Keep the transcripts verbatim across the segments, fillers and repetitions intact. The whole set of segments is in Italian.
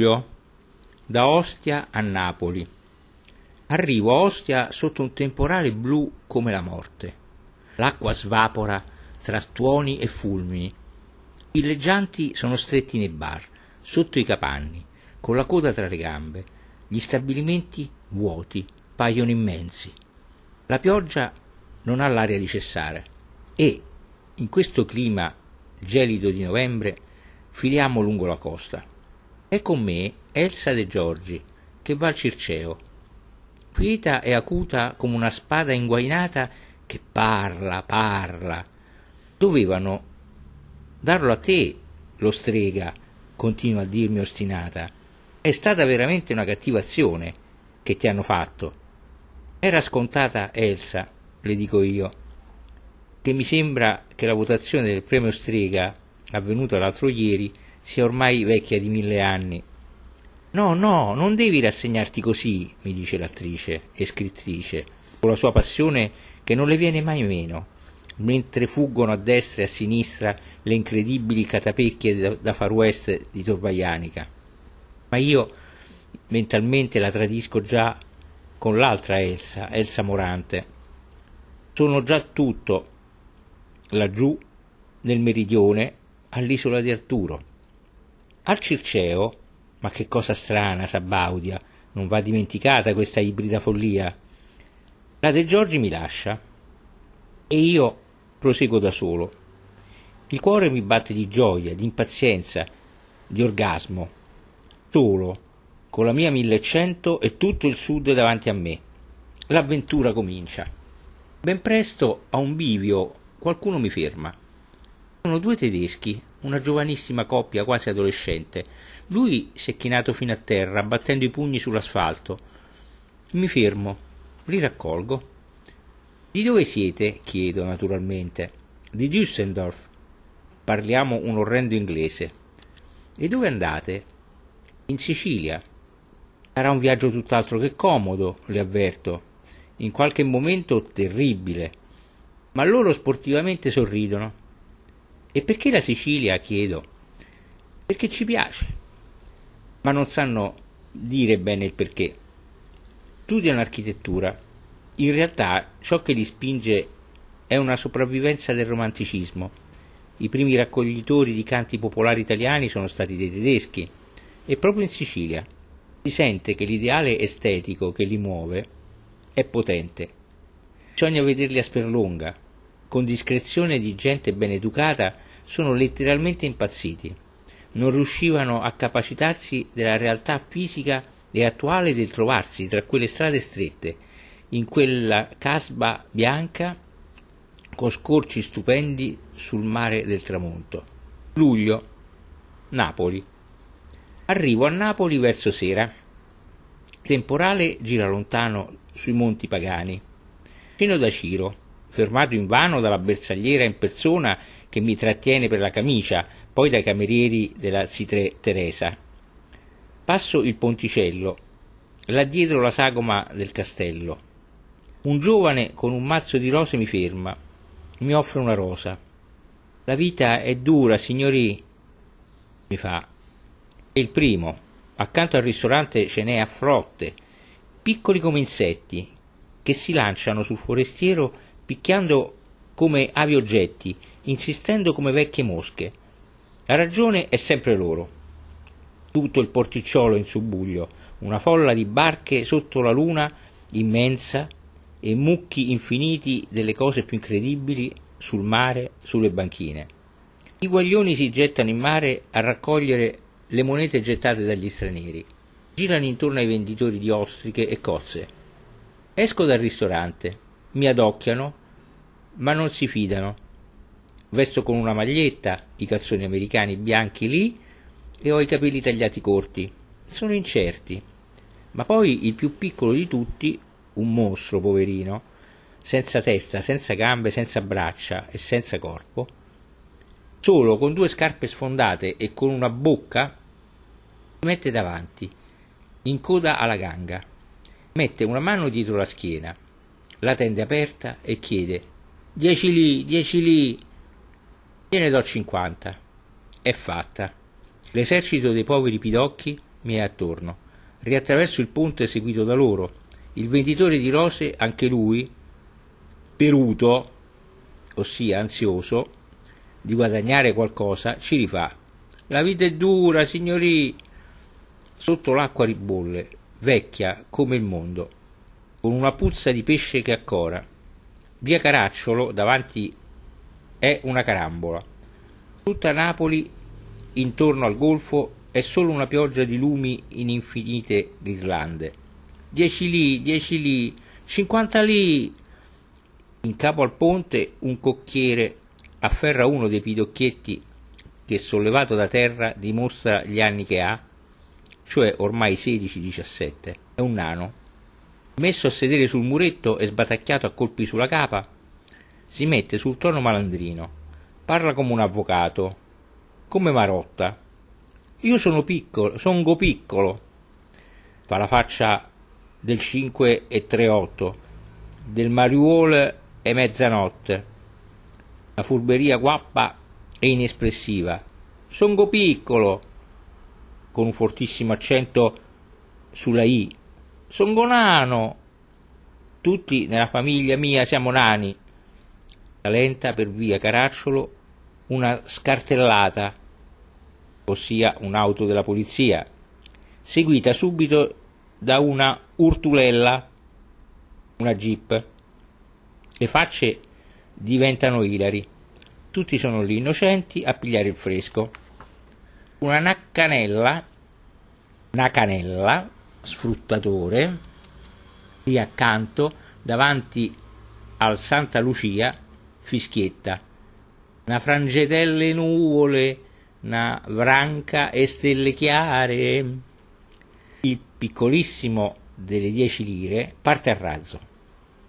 luglio, da Ostia a Napoli. Arrivo a Ostia sotto un temporale blu come la morte. L'acqua svapora tra tuoni e fulmini. I leggianti sono stretti nei bar, sotto i capanni, con la coda tra le gambe. Gli stabilimenti vuoti paiono immensi. La pioggia non ha l'aria di cessare e, in questo clima gelido di novembre, filiamo lungo la costa. È con me Elsa De Giorgi, che va al Circeo, quieta e acuta come una spada inguainata che parla, parla. Dovevano darlo a te, lo strega, continua a dirmi ostinata. È stata veramente una cattiva azione che ti hanno fatto. Era scontata Elsa, le dico io, che mi sembra che la votazione del premio Strega, avvenuta l'altro ieri, sia ormai vecchia di mille anni. No, no, non devi rassegnarti così, mi dice l'attrice e scrittrice, con la sua passione che non le viene mai meno, mentre fuggono a destra e a sinistra le incredibili catapecchie da far west di Torbaianica. Ma io mentalmente la tradisco già con l'altra Elsa, Elsa Morante. Sono già tutto laggiù nel meridione all'isola di Arturo. Al Circeo, ma che cosa strana, Sabaudia, non va dimenticata questa ibrida follia. La De Giorgi mi lascia e io proseguo da solo. Il cuore mi batte di gioia, di impazienza, di orgasmo. Solo, con la mia millecento e tutto il sud davanti a me. L'avventura comincia. Ben presto, a un bivio, qualcuno mi ferma. Sono due tedeschi, una giovanissima coppia quasi adolescente. Lui si è chinato fino a terra, battendo i pugni sull'asfalto. Mi fermo, li raccolgo. Di dove siete? Chiedo, naturalmente. Di Düsseldorf. Parliamo un orrendo inglese. E dove andate? In Sicilia. Sarà un viaggio tutt'altro che comodo, le avverto, in qualche momento terribile, ma loro sportivamente sorridono. E perché la Sicilia? Chiedo. Perché ci piace, ma non sanno dire bene il perché. Studiano architettura. In realtà ciò che li spinge è una sopravvivenza del romanticismo. I primi raccoglitori di canti popolari italiani sono stati dei tedeschi. E proprio in Sicilia si sente che l'ideale estetico che li muove è potente. Bisogna vederli a Sperlonga, con discrezione di gente ben educata, sono letteralmente impazziti. Non riuscivano a capacitarsi della realtà fisica e attuale del trovarsi tra quelle strade strette, in quella casba bianca con scorci stupendi sul mare del tramonto. Luglio, Napoli. Arrivo a Napoli verso sera. Temporale gira lontano sui monti pagani. Scendo da Ciro, fermato invano dalla bersagliera in persona che mi trattiene per la camicia, poi dai camerieri della C I T Teresa. Passo il ponticello, là dietro la sagoma del castello. Un giovane con un mazzo di rose mi ferma, mi offre una rosa. La vita è dura, signori, mi fa. Il primo, accanto al ristorante ce n'è a frotte, piccoli come insetti, che si lanciano sul forestiero picchiando come aviogetti, insistendo come vecchie mosche. La ragione è sempre loro. Tutto il porticciolo in subbuglio, una folla di barche sotto la luna immensa e mucchi infiniti delle cose più incredibili sul mare, sulle banchine. I guaglioni si gettano in mare a raccogliere le monete gettate dagli stranieri. Girano intorno ai venditori di ostriche e cozze. Esco dal ristorante, mi adocchiano, ma non si fidano. Vesto con una maglietta, i calzoni americani bianchi lì, e ho i capelli tagliati corti. Sono incerti. Ma poi il più piccolo di tutti, un mostro poverino, senza testa, senza gambe, senza braccia e senza corpo, solo con due scarpe sfondate e con una bocca, si mette davanti, in coda alla ganga, mette una mano dietro la schiena, la tende aperta e chiede «Dieci lì, dieci lì!» «Gliene do cinquanta!» È fatta. L'esercito dei poveri pidocchi mi è attorno. Riattraverso il ponte seguito da loro. Il venditore di rose, anche lui, peruto, ossia ansioso di guadagnare qualcosa, ci rifà: la vita è dura, signori. Sotto l'acqua ribolle, vecchia come il mondo, con una puzza di pesce che accora. Via Caracciolo davanti è una carambola. Tutta Napoli intorno al golfo è solo una pioggia di lumi in infinite ghirlande. Dieci lì, dieci lì, cinquanta lì. In capo al ponte un cocchiere afferra uno dei pidocchietti che, sollevato da terra, dimostra gli anni che ha, cioè ormai sedici diciassette. È un nano. Messo a sedere sul muretto e sbatacchiato a colpi sulla capa, si mette sul tono malandrino. Parla come un avvocato, come Marotta. Io sono piccolo, songo piccolo. Fa la faccia del cinque e trentotto, del mariuol e mezzanotte. La furberia guappa e inespressiva. Songo piccolo, con un fortissimo accento sulla i. Songo nano. Tutti nella famiglia mia siamo nani. Lenta per via Caracciolo una scartellata, ossia un'auto della polizia, seguita subito da una urtulella, una jeep. Le facce diventano ilari. Tutti sono lì innocenti a pigliare il fresco. Una naccanella, nacanella, sfruttatore, lì accanto, davanti al Santa Lucia, fischietta. Una frangetelle nuvole, una branca e stelle chiare. Il piccolissimo delle dieci lire parte a razzo,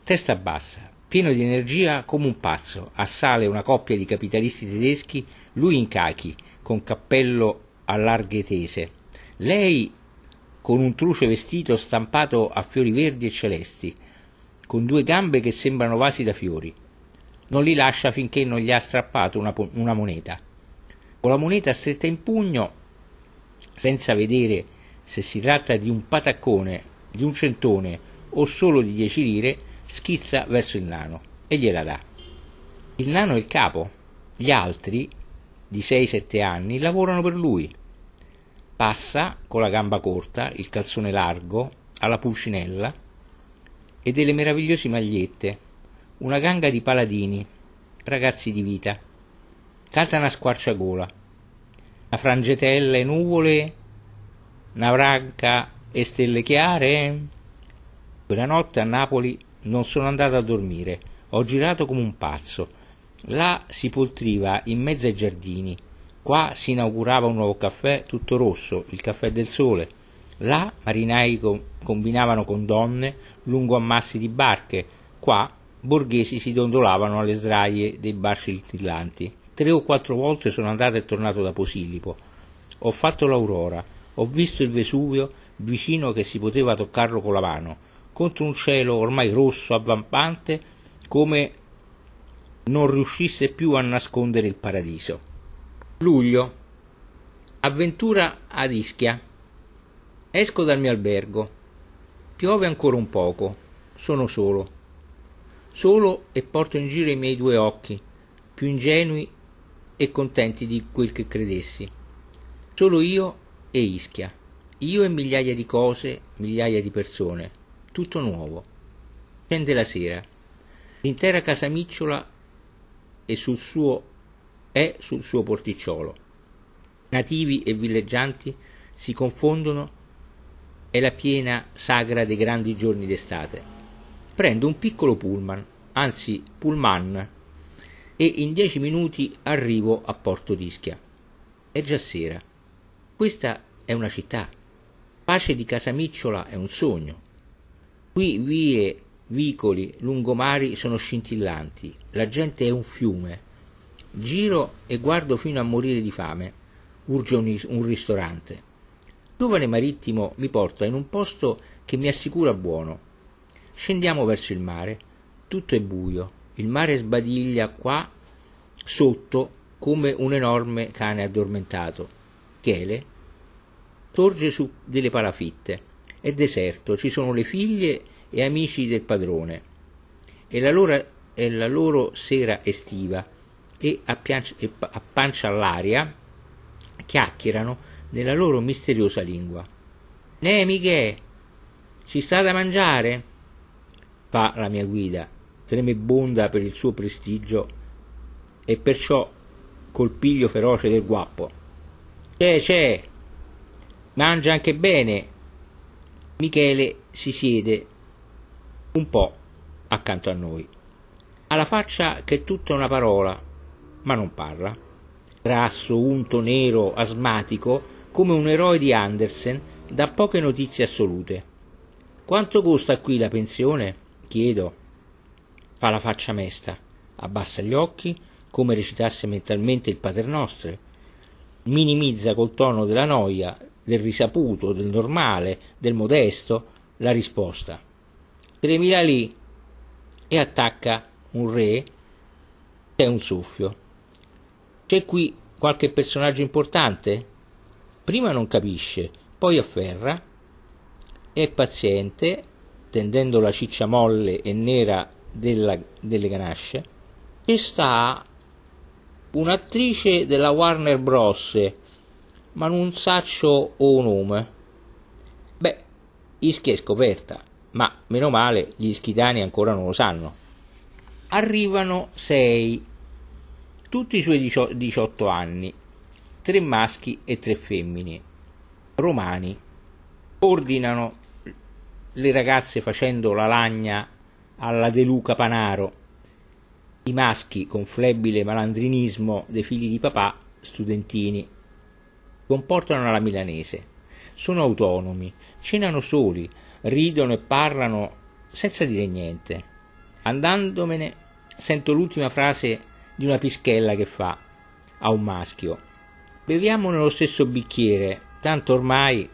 testa bassa, pieno di energia come un pazzo. Assale una coppia di capitalisti tedeschi, lui in cachi, con cappello a larghe tese, lei con un truce vestito stampato a fiori verdi e celesti, con due gambe che sembrano vasi da fiori. Non li lascia finché non gli ha strappato una, una moneta. Con la moneta stretta in pugno, senza vedere se si tratta di un pataccone, di un centone o solo di dieci lire, schizza verso il nano e gliela dà. Il nano è il capo, gli altri, di sei sette anni, lavorano per lui. Passa con la gamba corta, il calzone largo, alla pulcinella e delle meravigliose magliette. Una ganga di paladini, ragazzi di vita. Canta una squarciagola. Una frangetella e nuvole, una branca e stelle chiare. Quella notte a Napoli non sono andato a dormire, ho girato come un pazzo. Là si poltriva in mezzo ai giardini, qua si inaugurava un nuovo caffè tutto rosso, il Caffè del Sole. Là marinai co- combinavano con donne lungo ammassi di barche, qua borghesi si dondolavano alle sdraie dei bar scintillanti. Tre o quattro volte sono andato e tornato da Posillipo. Ho fatto l'Aurora, ho visto il Vesuvio vicino che si poteva toccarlo con la mano, contro un cielo ormai rosso avvampante come non riuscisse più a nascondere il paradiso. Luglio. Avventura ad Ischia. Esco dal mio albergo. Piove ancora un poco. Sono solo. Solo e porto in giro i miei due occhi, più ingenui e contenti di quel che credessi. Solo io e Ischia, io e migliaia di cose, migliaia di persone, tutto nuovo. Scende la sera, l'intera Casamicciola è sul suo, è sul suo porticciolo. Nativi e villeggianti si confondono, è la piena sagra dei grandi giorni d'estate. Prendo un piccolo pullman, anzi pullman, e in dieci minuti arrivo a Porto d'Ischia. È già sera. Questa è una città. Pace di Casamicciola è un sogno. Qui vie, vicoli, lungomari sono scintillanti. La gente è un fiume. Giro e guardo fino a morire di fame. Urge un, un ristorante. Il giovane marittimo mi porta in un posto che mi assicura buono. Scendiamo verso il mare, tutto è buio, il mare sbadiglia qua sotto come un enorme cane addormentato. Chele, torge su delle palafitte. È deserto, ci sono le figlie e amici del padrone. È la loro, è la loro sera estiva e a, piancia, a pancia all'aria chiacchierano nella loro misteriosa lingua. «Ne, Michè, ci sta da mangiare?» fa la mia guida, tremebonda per il suo prestigio e perciò col piglio feroce del guappo. «C'è, c'è, mangia anche bene!» Michele si siede un po' accanto a noi. Ha la faccia che è tutta una parola, ma non parla. Grasso, unto, nero, asmatico, come un eroe di Andersen, dà poche notizie assolute. «Quanto costa qui la pensione?» chiedo. Fa la faccia mesta, abbassa gli occhi come recitasse mentalmente il paternostre, minimizza col tono della noia, del risaputo, del normale, del modesto la risposta. «Tremila lì!» e attacca un re e un soffio. «C'è qui qualche personaggio importante?» Prima non capisce, poi afferra, è paziente, tendendo la ciccia molle e nera della, delle ganasce. «Ci sta un'attrice della Warner Bros, ma non saccio o nome.» Beh, Ischia è scoperta, ma meno male gli ischitani ancora non lo sanno. Arrivano sei, tutti i suoi diciotto anni, tre maschi e tre femmine, romani. Ordinano le ragazze facendo la lagna alla De Luca Panaro, i maschi con flebile malandrinismo dei figli di papà, studentini. Comportano alla milanese, sono autonomi, cenano soli, ridono e parlano senza dire niente. Andandomene sento l'ultima frase di una pischella che fa a un maschio: «Beviamo nello stesso bicchiere, tanto ormai».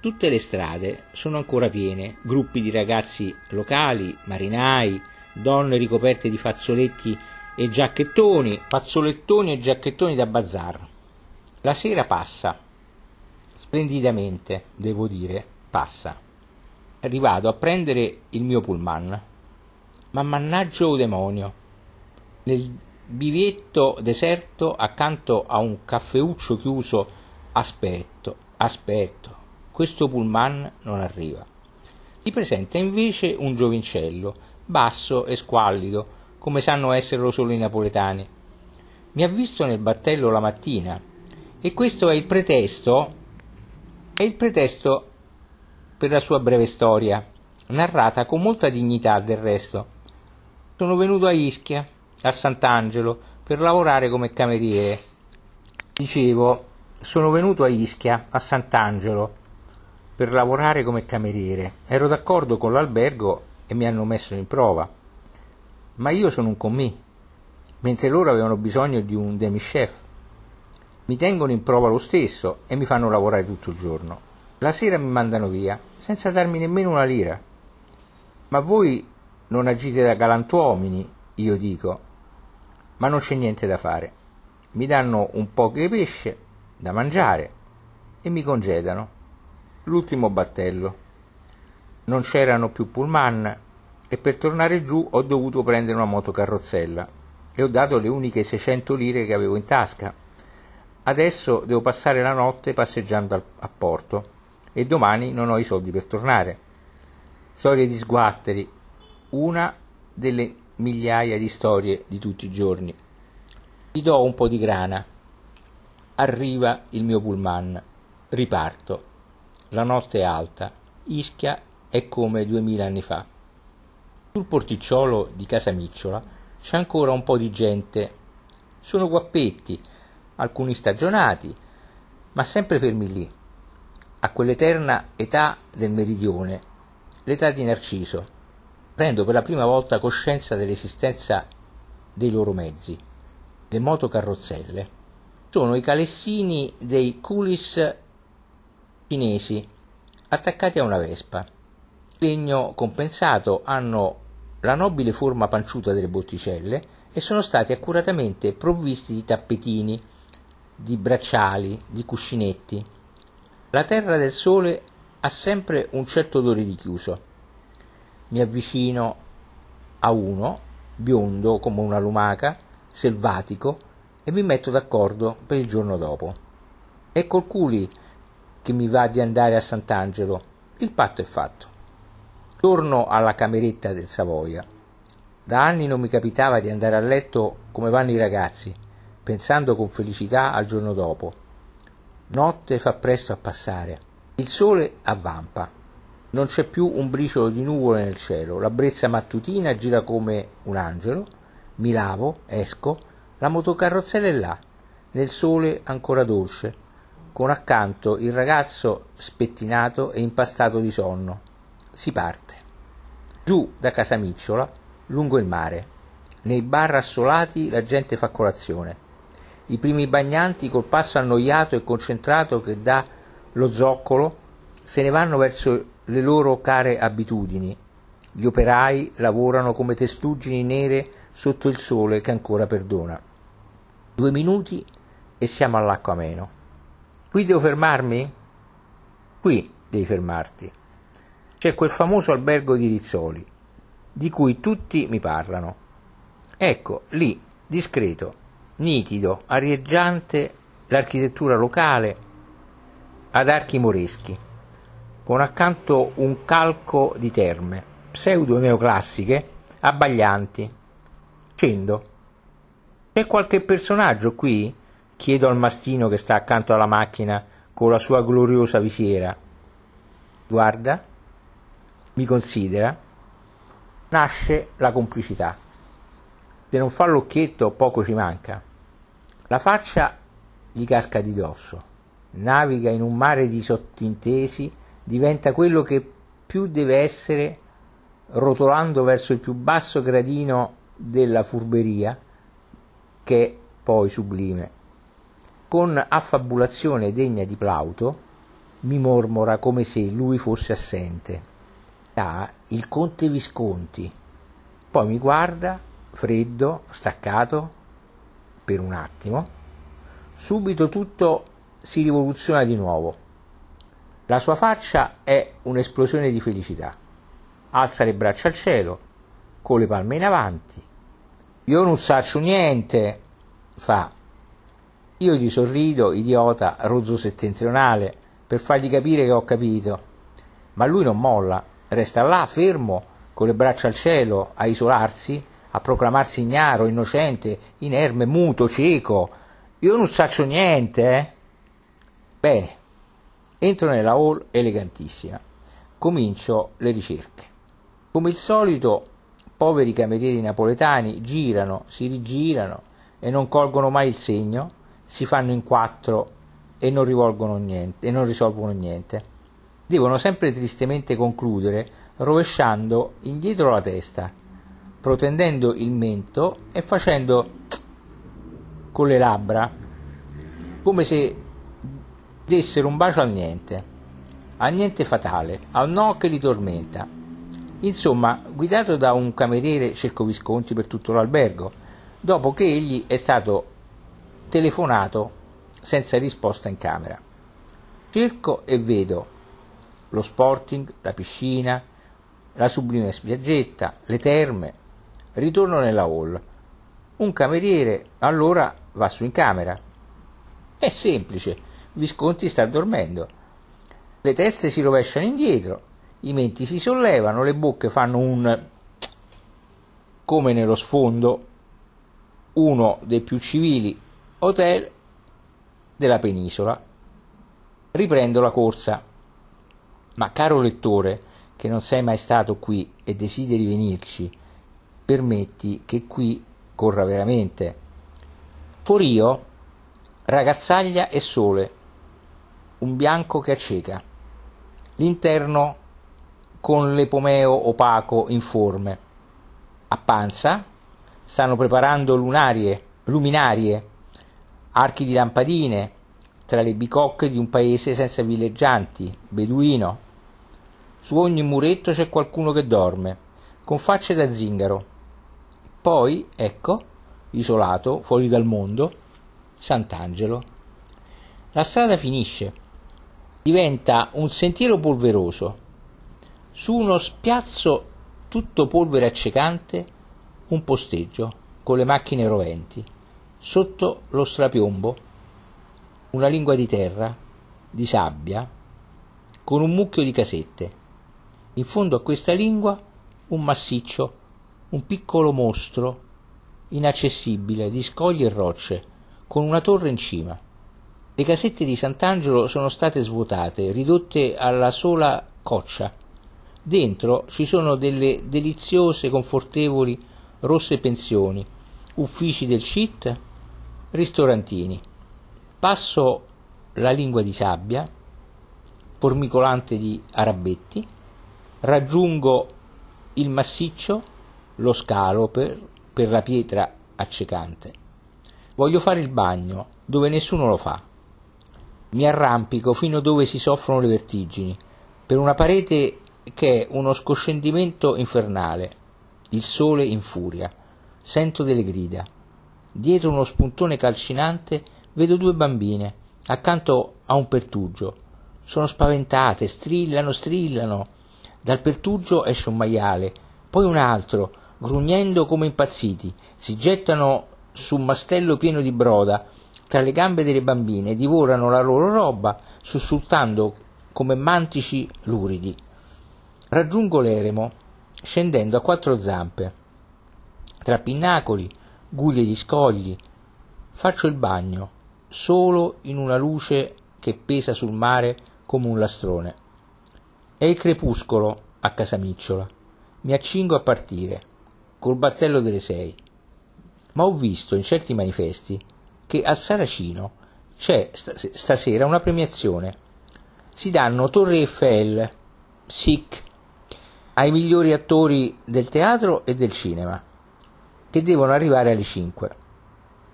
Tutte le strade sono ancora piene, gruppi di ragazzi locali, marinai, donne ricoperte di fazzoletti e giacchettoni, fazzolettoni e giacchettoni da bazar. La sera passa, splendidamente, devo dire, passa. Arrivato a prendere il mio pullman, ma mannaggio o demonio, nel bivietto deserto accanto a un caffeuccio chiuso, aspetto, aspetto. Questo pullman non arriva. Si presenta invece un giovincello, basso e squallido, come sanno esserlo solo i napoletani. Mi ha visto nel battello la mattina e questo è il pretesto, è il pretesto per la sua breve storia, narrata con molta dignità del resto. Sono venuto a Ischia, a Sant'Angelo, per lavorare come cameriere. Dicevo, sono venuto a Ischia, a Sant'Angelo, per lavorare come cameriere. Ero d'accordo con l'albergo e mi hanno messo in prova, ma io sono un commì, mentre loro avevano bisogno di un demi-chef. Mi tengono in prova lo stesso e mi fanno lavorare tutto il giorno. La sera mi mandano via senza darmi nemmeno una lira. «Ma voi non agite da galantuomini», io dico, ma non c'è niente da fare. Mi danno un po' di pesce da mangiare e mi congedano. L'ultimo battello. Non c'erano più pullman e per tornare giù ho dovuto prendere una motocarrozzella e ho dato le uniche seicento lire che avevo in tasca. Adesso devo passare la notte passeggiando al, a Porto e domani non ho i soldi per tornare. Storie di sguatteri, una delle migliaia di storie di tutti i giorni. Gli do un po' di grana. Arriva il mio pullman. Riparto. La notte è alta, Ischia è come duemila anni fa. Sul porticciolo di Casamicciola c'è ancora un po' di gente. Sono guappetti, alcuni stagionati, ma sempre fermi lì, a quell'eterna età del meridione, l'età di Narciso. Prendo per la prima volta coscienza dell'esistenza dei loro mezzi, le motocarrozzelle. Sono i calessini dei coolies cinesi attaccati a una vespa. Legno compensato, hanno la nobile forma panciuta delle botticelle e sono stati accuratamente provvisti di tappetini, di bracciali, di cuscinetti. La terra del sole ha sempre un certo odore di chiuso. Mi avvicino a uno, biondo come una lumaca, selvatico, e mi metto d'accordo per il giorno dopo. Ecco il culi che mi va di andare a Sant'Angelo, il patto è fatto. Torno alla cameretta del Savoia. Da anni non mi capitava di andare a letto come vanno i ragazzi, pensando con felicità al giorno dopo. Notte fa presto a passare, il sole avvampa, non c'è più un briciolo di nuvole nel cielo, la brezza mattutina gira come un angelo, mi lavo, esco, la motocarrozzella è là, nel sole ancora dolce, con accanto il ragazzo spettinato e impastato di sonno. Si parte. Giù da Casamicciola, lungo il mare. Nei bar assolati la gente fa colazione. I primi bagnanti, col passo annoiato e concentrato che dà lo zoccolo, se ne vanno verso le loro care abitudini. Gli operai lavorano come testuggini nere sotto il sole che ancora perdona. Due minuti e siamo all'acqua ameno. Qui devo fermarmi? Qui devi fermarti. C'è quel famoso albergo di Rizzoli, di cui tutti mi parlano. Ecco, lì, discreto, nitido, arieggiante, l'architettura locale ad archi moreschi, con accanto un calco di terme, pseudo-neoclassiche, abbaglianti. Scendo. C'è qualche personaggio qui? Chiedo al mastino che sta accanto alla macchina con la sua gloriosa visiera. Guarda. Mi considera, nasce la complicità. Se non fa l'occhietto poco ci manca. La faccia gli casca di dosso, naviga in un mare di sottintesi, diventa quello che più deve essere, rotolando verso il più basso gradino della furberia, che è poi sublime. Con affabulazione degna di Plauto, mi mormora come se lui fosse assente. Ah, il conte Visconti. Poi mi guarda, freddo, staccato, per un attimo. Subito tutto si rivoluziona di nuovo. La sua faccia è un'esplosione di felicità. Alza le braccia al cielo, con le palme in avanti. Io non saccio niente, fa. Io gli sorrido, idiota, rozzo settentrionale, per fargli capire che ho capito. Ma lui non molla. Resta là, fermo, con le braccia al cielo, a isolarsi, a proclamarsi ignaro, innocente, inerme, muto, cieco. Io non saccio niente, eh? Bene, entro nella hall elegantissima. Comincio le ricerche. Come il solito, poveri camerieri napoletani girano, si rigirano e non colgono mai il segno, si fanno in quattro e non rivolgono niente, e non risolvono niente. Devono sempre tristemente concludere rovesciando indietro la testa, protendendo il mento e facendo con le labbra, come se dessero un bacio al niente, al niente fatale, al no che li tormenta. Insomma, guidato da un cameriere cerco Visconti per tutto l'albergo, dopo che egli è stato telefonato senza risposta in camera. Cerco e vedo lo sporting, la piscina, la sublime spiaggetta, le terme. Ritorno nella hall. Un cameriere allora va su in camera. È semplice, Visconti sta dormendo. Le teste si rovesciano indietro, i menti si sollevano, le bocche fanno un... come nello sfondo uno dei più civili hotel della penisola. Riprendo la corsa. Ma caro lettore, che non sei mai stato qui e desideri venirci, permetti che qui corra veramente. Forio, ragazzaglia e sole, un bianco che acceca, l'interno con l'epomeo opaco informe. A Panza stanno preparando lunarie, luminarie, archi di lampadine, tra le bicocche di un paese senza villeggianti, beduino. Su ogni muretto c'è qualcuno che dorme, con facce da zingaro. Poi, ecco, isolato, fuori dal mondo, Sant'Angelo. La strada finisce. diventa un sentiero polveroso. Su uno spiazzo tutto polvere accecante, un posteggio con le macchine roventi, sotto lo strapiombo, una lingua di terra, di sabbia, con un mucchio di casette. In fondo a questa lingua un massiccio, un piccolo mostro inaccessibile di scogli e rocce, con una torre in cima. Le casette di Sant'Angelo sono state svuotate, ridotte alla sola coccia. Dentro ci sono delle deliziose, confortevoli, rosse pensioni, uffici del C I T, ristorantini. Passo la lingua di sabbia, formicolante di arabetti, raggiungo il massiccio, lo scalo per, per la pietra accecante. Voglio fare il bagno, dove nessuno lo fa. Mi arrampico fino dove si soffrono le vertigini, per una parete che è uno scoscendimento infernale. Il sole in furia. Sento delle grida. Dietro uno spuntone calcinante vedo due bambine accanto a un pertugio. Sono spaventate, strillano, strillano. Dal pertugio esce un maiale, poi un altro, grugnendo come impazziti. Si gettano su un mastello pieno di broda tra le gambe delle bambine, divorano la loro roba, sussultando come mantici luridi. Raggiungo l'eremo, scendendo a quattro zampe, tra pinnacoli, guglie di scogli. Faccio il bagno, solo in una luce che pesa sul mare come un lastrone. È il crepuscolo a Casamicciola. Mi accingo a partire, col battello delle sei. Ma ho visto in certi manifesti che al Saracino c'è stasera una premiazione. Si danno Torre Eiffel, S I C, ai migliori attori del teatro e del cinema, che devono arrivare alle cinque.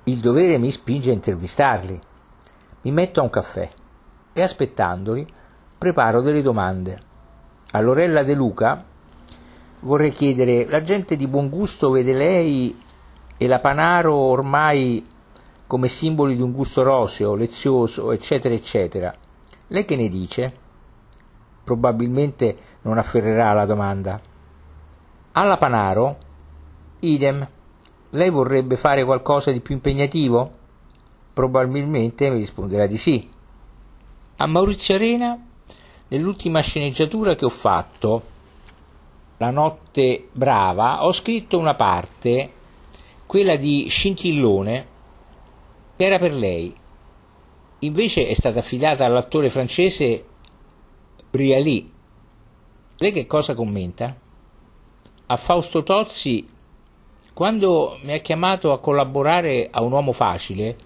Il dovere mi spinge a intervistarli. Mi metto a un caffè e, aspettandoli, preparo delle domande. A Lorella De Luca vorrei chiedere: la gente di buon gusto vede lei e la Panaro ormai come simboli di un gusto roseo, lezioso, eccetera, eccetera. Lei che ne dice? Probabilmente non afferrerà la domanda. Alla Panaro, idem. Lei vorrebbe fare qualcosa di più impegnativo? Probabilmente mi risponderà di sì. A Maurizio Arena, nell'ultima sceneggiatura che ho fatto, La notte brava, ho scritto una parte, quella di Scintillone, che era per lei. Invece è stata affidata all'attore francese Brialy. Lei che cosa commenta? A Fausto Tozzi: quando mi ha chiamato a collaborare a Un uomo facile,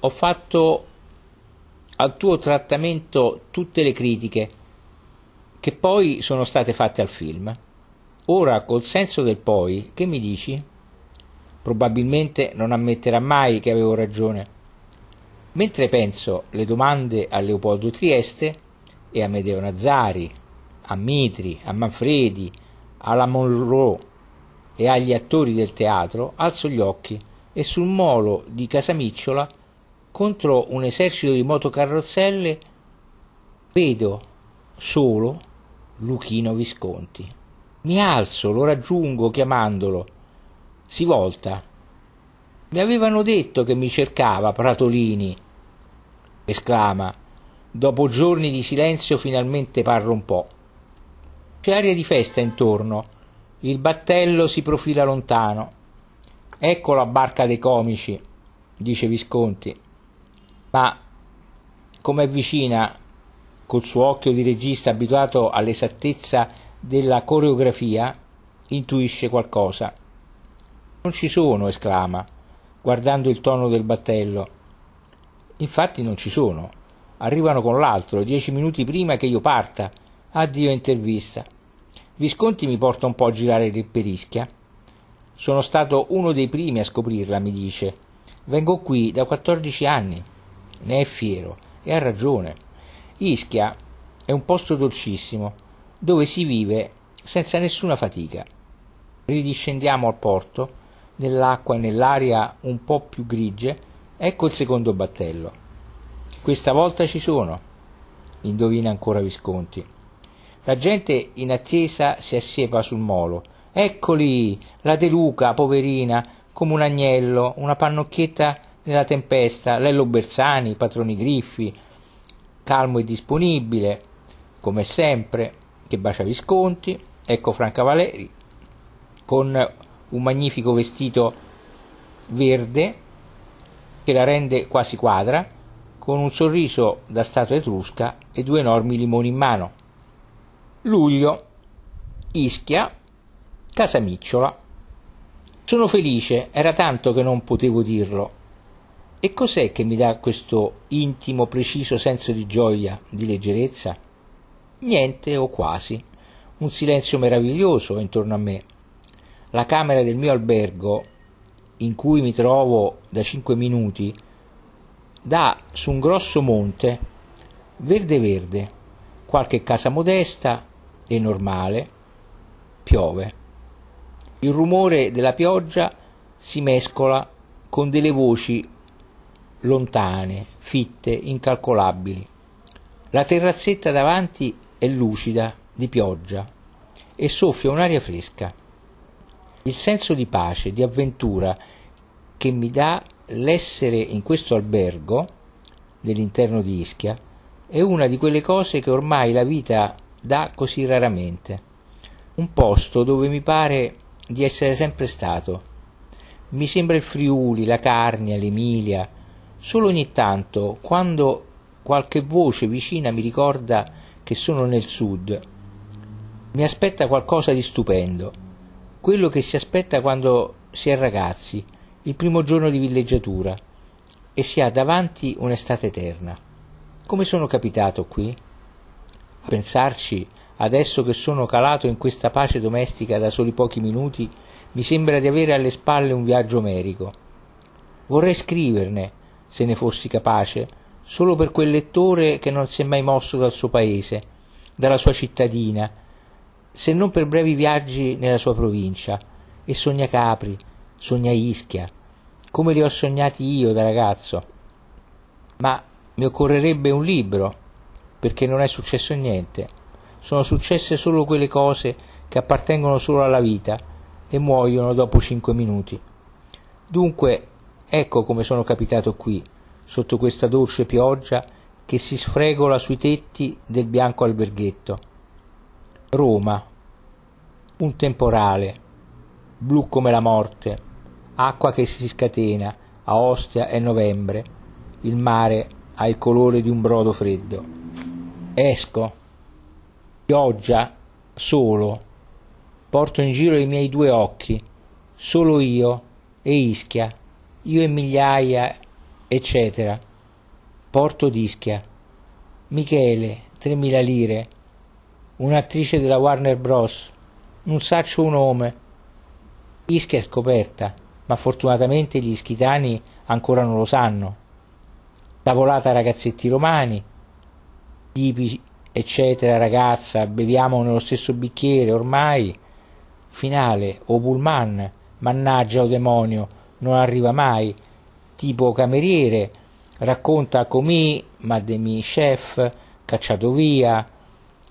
ho fatto al tuo trattamento tutte le critiche che poi sono state fatte al film. Ora, col senso del poi, che mi dici? Probabilmente non ammetterà mai che avevo ragione. Mentre penso le domande a Leopoldo Trieste e a Amedeo Nazzari, a Mitri, a Manfredi, alla Monroe e agli attori del teatro, alzo gli occhi e sul molo di Casamicciola, contro un esercito di motocarrozzelle, vedo solo Luchino Visconti. Mi alzo, lo raggiungo chiamandolo. Si volta. Mi avevano detto che mi cercava Pratolini, esclama. Dopo giorni di silenzio finalmente parlo un po'. C'è aria di festa intorno, il battello si profila lontano. Ecco la barca dei comici, dice Visconti, ma com'è vicina, col suo occhio di regista abituato all'esattezza della coreografia, intuisce qualcosa. Non ci sono, esclama, guardando il tono del battello. Infatti non ci sono, arrivano con l'altro, dieci minuti prima che io parta. Addio intervista. Visconti mi porta un po' a girare per Ischia. Sono stato uno dei primi a scoprirla, mi dice. Vengo qui da quattordici anni. Ne è fiero e ha ragione. Ischia è un posto dolcissimo, dove si vive senza nessuna fatica. Ridiscendiamo al porto, nell'acqua e nell'aria un po' più grigie. Ecco il secondo battello. Questa volta ci sono. indovina ancora Visconti. La gente in attesa si assiepa sul molo. Eccoli, la De Luca, poverina, come un agnello, una pannocchietta nella tempesta, Lello Bersani, Patroni Griffi, calmo e disponibile, come sempre, che bacia Visconti. Ecco Franca Valeri, con un magnifico vestito verde, che la rende quasi quadra, con un sorriso da statua etrusca e due enormi limoni in mano. Luglio, Ischia, Casamicciola. Sono felice, era tanto che non potevo dirlo. E cos'è che mi dà questo intimo, preciso senso di gioia, di leggerezza? Niente o quasi. Un silenzio meraviglioso intorno a me. La camera del mio albergo, in cui mi trovo da cinque minuti, dà su un grosso monte, verde verde, qualche casa modesta e normale. Piove. Il rumore della pioggia si mescola con delle voci lontane, fitte, incalcolabili. La terrazzetta davanti è lucida di pioggia e soffia un'aria fresca. Il senso di pace, di avventura che mi dà l'essere in questo albergo nell'interno di Ischia è una di quelle cose che ormai la vita dà così raramente. Un posto dove mi pare di essere sempre stato. Mi sembra il Friuli, la Carnia, l'Emilia. Solo ogni tanto, quando qualche voce vicina mi ricorda che sono nel sud, mi aspetta qualcosa di stupendo. Quello che si aspetta quando si è ragazzi, il primo giorno di villeggiatura, e si ha davanti un'estate eterna. Come sono capitato qui? A pensarci, adesso che sono calato in questa pace domestica da soli pochi minuti, mi sembra di avere alle spalle un viaggio omerico. Vorrei scriverne, se ne fossi capace, solo per quel lettore che non si è mai mosso dal suo paese, dalla sua cittadina, se non per brevi viaggi nella sua provincia, e sogna Capri, sogna Ischia, come li ho sognati io da ragazzo. Ma mi occorrerebbe un libro, perché non è successo niente. Sono successe solo quelle cose che appartengono solo alla vita e muoiono dopo cinque minuti. Dunque, ecco come sono capitato qui, sotto questa dolce pioggia che si sfregola sui tetti del bianco alberghetto. Roma, un temporale, blu come la morte, acqua che si scatena, a Ostia è novembre, il mare ha il colore di un brodo freddo. Esco, pioggia, solo, porto in giro i miei due occhi, solo io e Ischia, io e migliaia, eccetera. Porto d'Ischia, Michele, tremila lire, un'attrice della Warner Bros. Non saccio un nome. Ischia è scoperta, ma fortunatamente gli ischitani ancora non lo sanno. Tavolata ragazzetti romani, tipi eccetera, ragazza, beviamo nello stesso bicchiere ormai. Finale, o pullman, mannaggia o demonio, non arriva mai. Tipo cameriere, racconta com'è, ma de mi chef, cacciato via.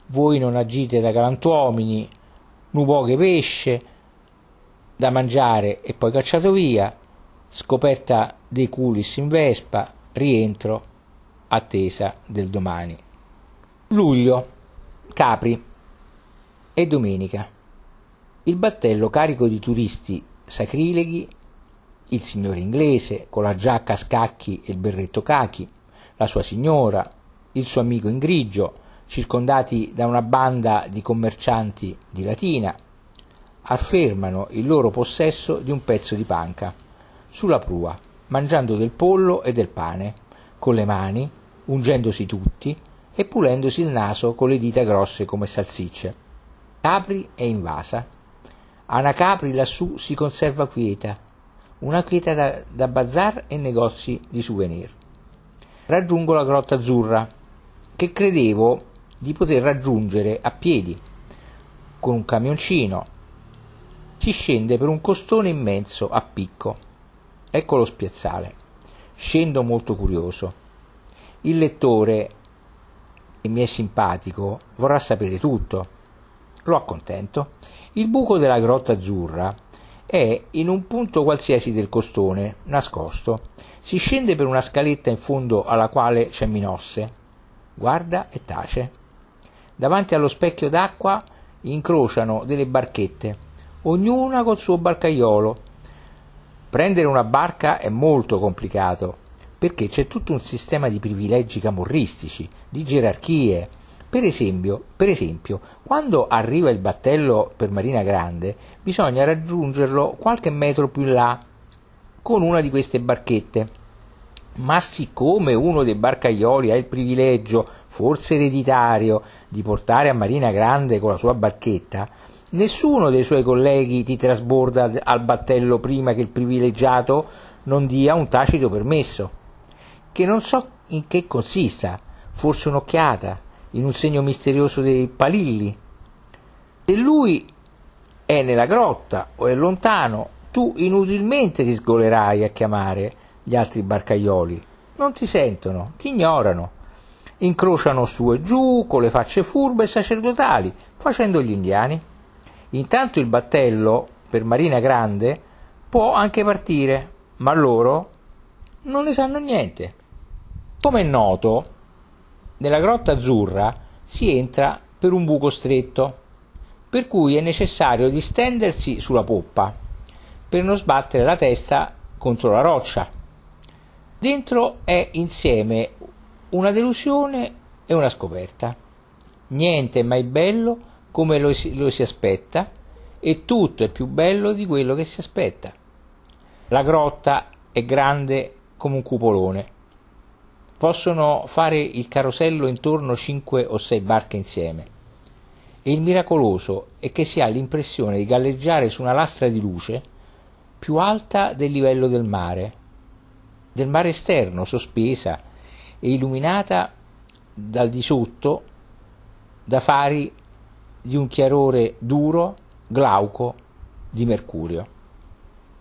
Voi non agite da galantuomini, nu poche pesce da mangiare e poi cacciato via, scoperta dei culis in Vespa, rientro, attesa del domani. Luglio, Capri, è domenica. Il battello carico di turisti sacrileghi, il signore inglese con la giacca a scacchi e il berretto cachi, la sua signora, il suo amico in grigio, circondati da una banda di commercianti di latina, affermano il loro possesso di un pezzo di panca sulla prua, mangiando del pollo e del pane, con le mani, ungendosi tutti e pulendosi il naso con le dita grosse come salsicce. Capri è invasa. Ana Capri lassù si conserva quieta, una quieta da, da bazar e negozi di souvenir. Raggiungo la Grotta Azzurra, che credevo di poter raggiungere a piedi con un camioncino. Si scende per un costone immenso a picco, ecco lo spiazzale. Scendo molto curioso. Il lettore, mi è simpatico vorrà sapere tutto. Lo accontento. Il buco della Grotta Azzurra è in un punto qualsiasi del costone, nascosto. Si scende per una scaletta in fondo alla quale c'è Minosse. Guarda e tace. Davanti allo specchio d'acqua incrociano delle barchette, ognuna col suo barcaiolo. Prendere una barca è molto complicato, perché c'è tutto un sistema di privilegi camorristici, di gerarchie. Per esempio, per esempio, quando arriva il battello per Marina Grande, bisogna raggiungerlo qualche metro più in là con una di queste barchette. Ma siccome uno dei barcaioli ha il privilegio, forse ereditario, di portare a Marina Grande con la sua barchetta, nessuno dei suoi colleghi ti trasborda al battello prima che il privilegiato non dia un tacito permesso, che non so in che consista, forse un'occhiata, in un segno misterioso dei palilli. Se lui è nella grotta o è lontano, tu inutilmente ti sgolerai a chiamare gli altri barcaioli. Non ti sentono, ti ignorano. Incrociano su e giù, con le facce furbe e sacerdotali, facendo gli indiani. Intanto il battello, per Marina Grande, può anche partire, ma loro non ne sanno niente. Come è noto, nella Grotta Azzurra si entra per un buco stretto, per cui è necessario distendersi sulla poppa per non sbattere la testa contro la roccia. Dentro è insieme una delusione e una scoperta. Niente è mai bello come lo si, lo si aspetta, e tutto è più bello di quello che si aspetta. La grotta è grande come un cupolone. Possono fare il carosello intorno cinque o sei barche insieme, e il miracoloso è che si ha l'impressione di galleggiare su una lastra di luce più alta del livello del mare, del mare esterno, sospesa e illuminata dal di sotto da fari di un chiarore duro, glauco, di mercurio.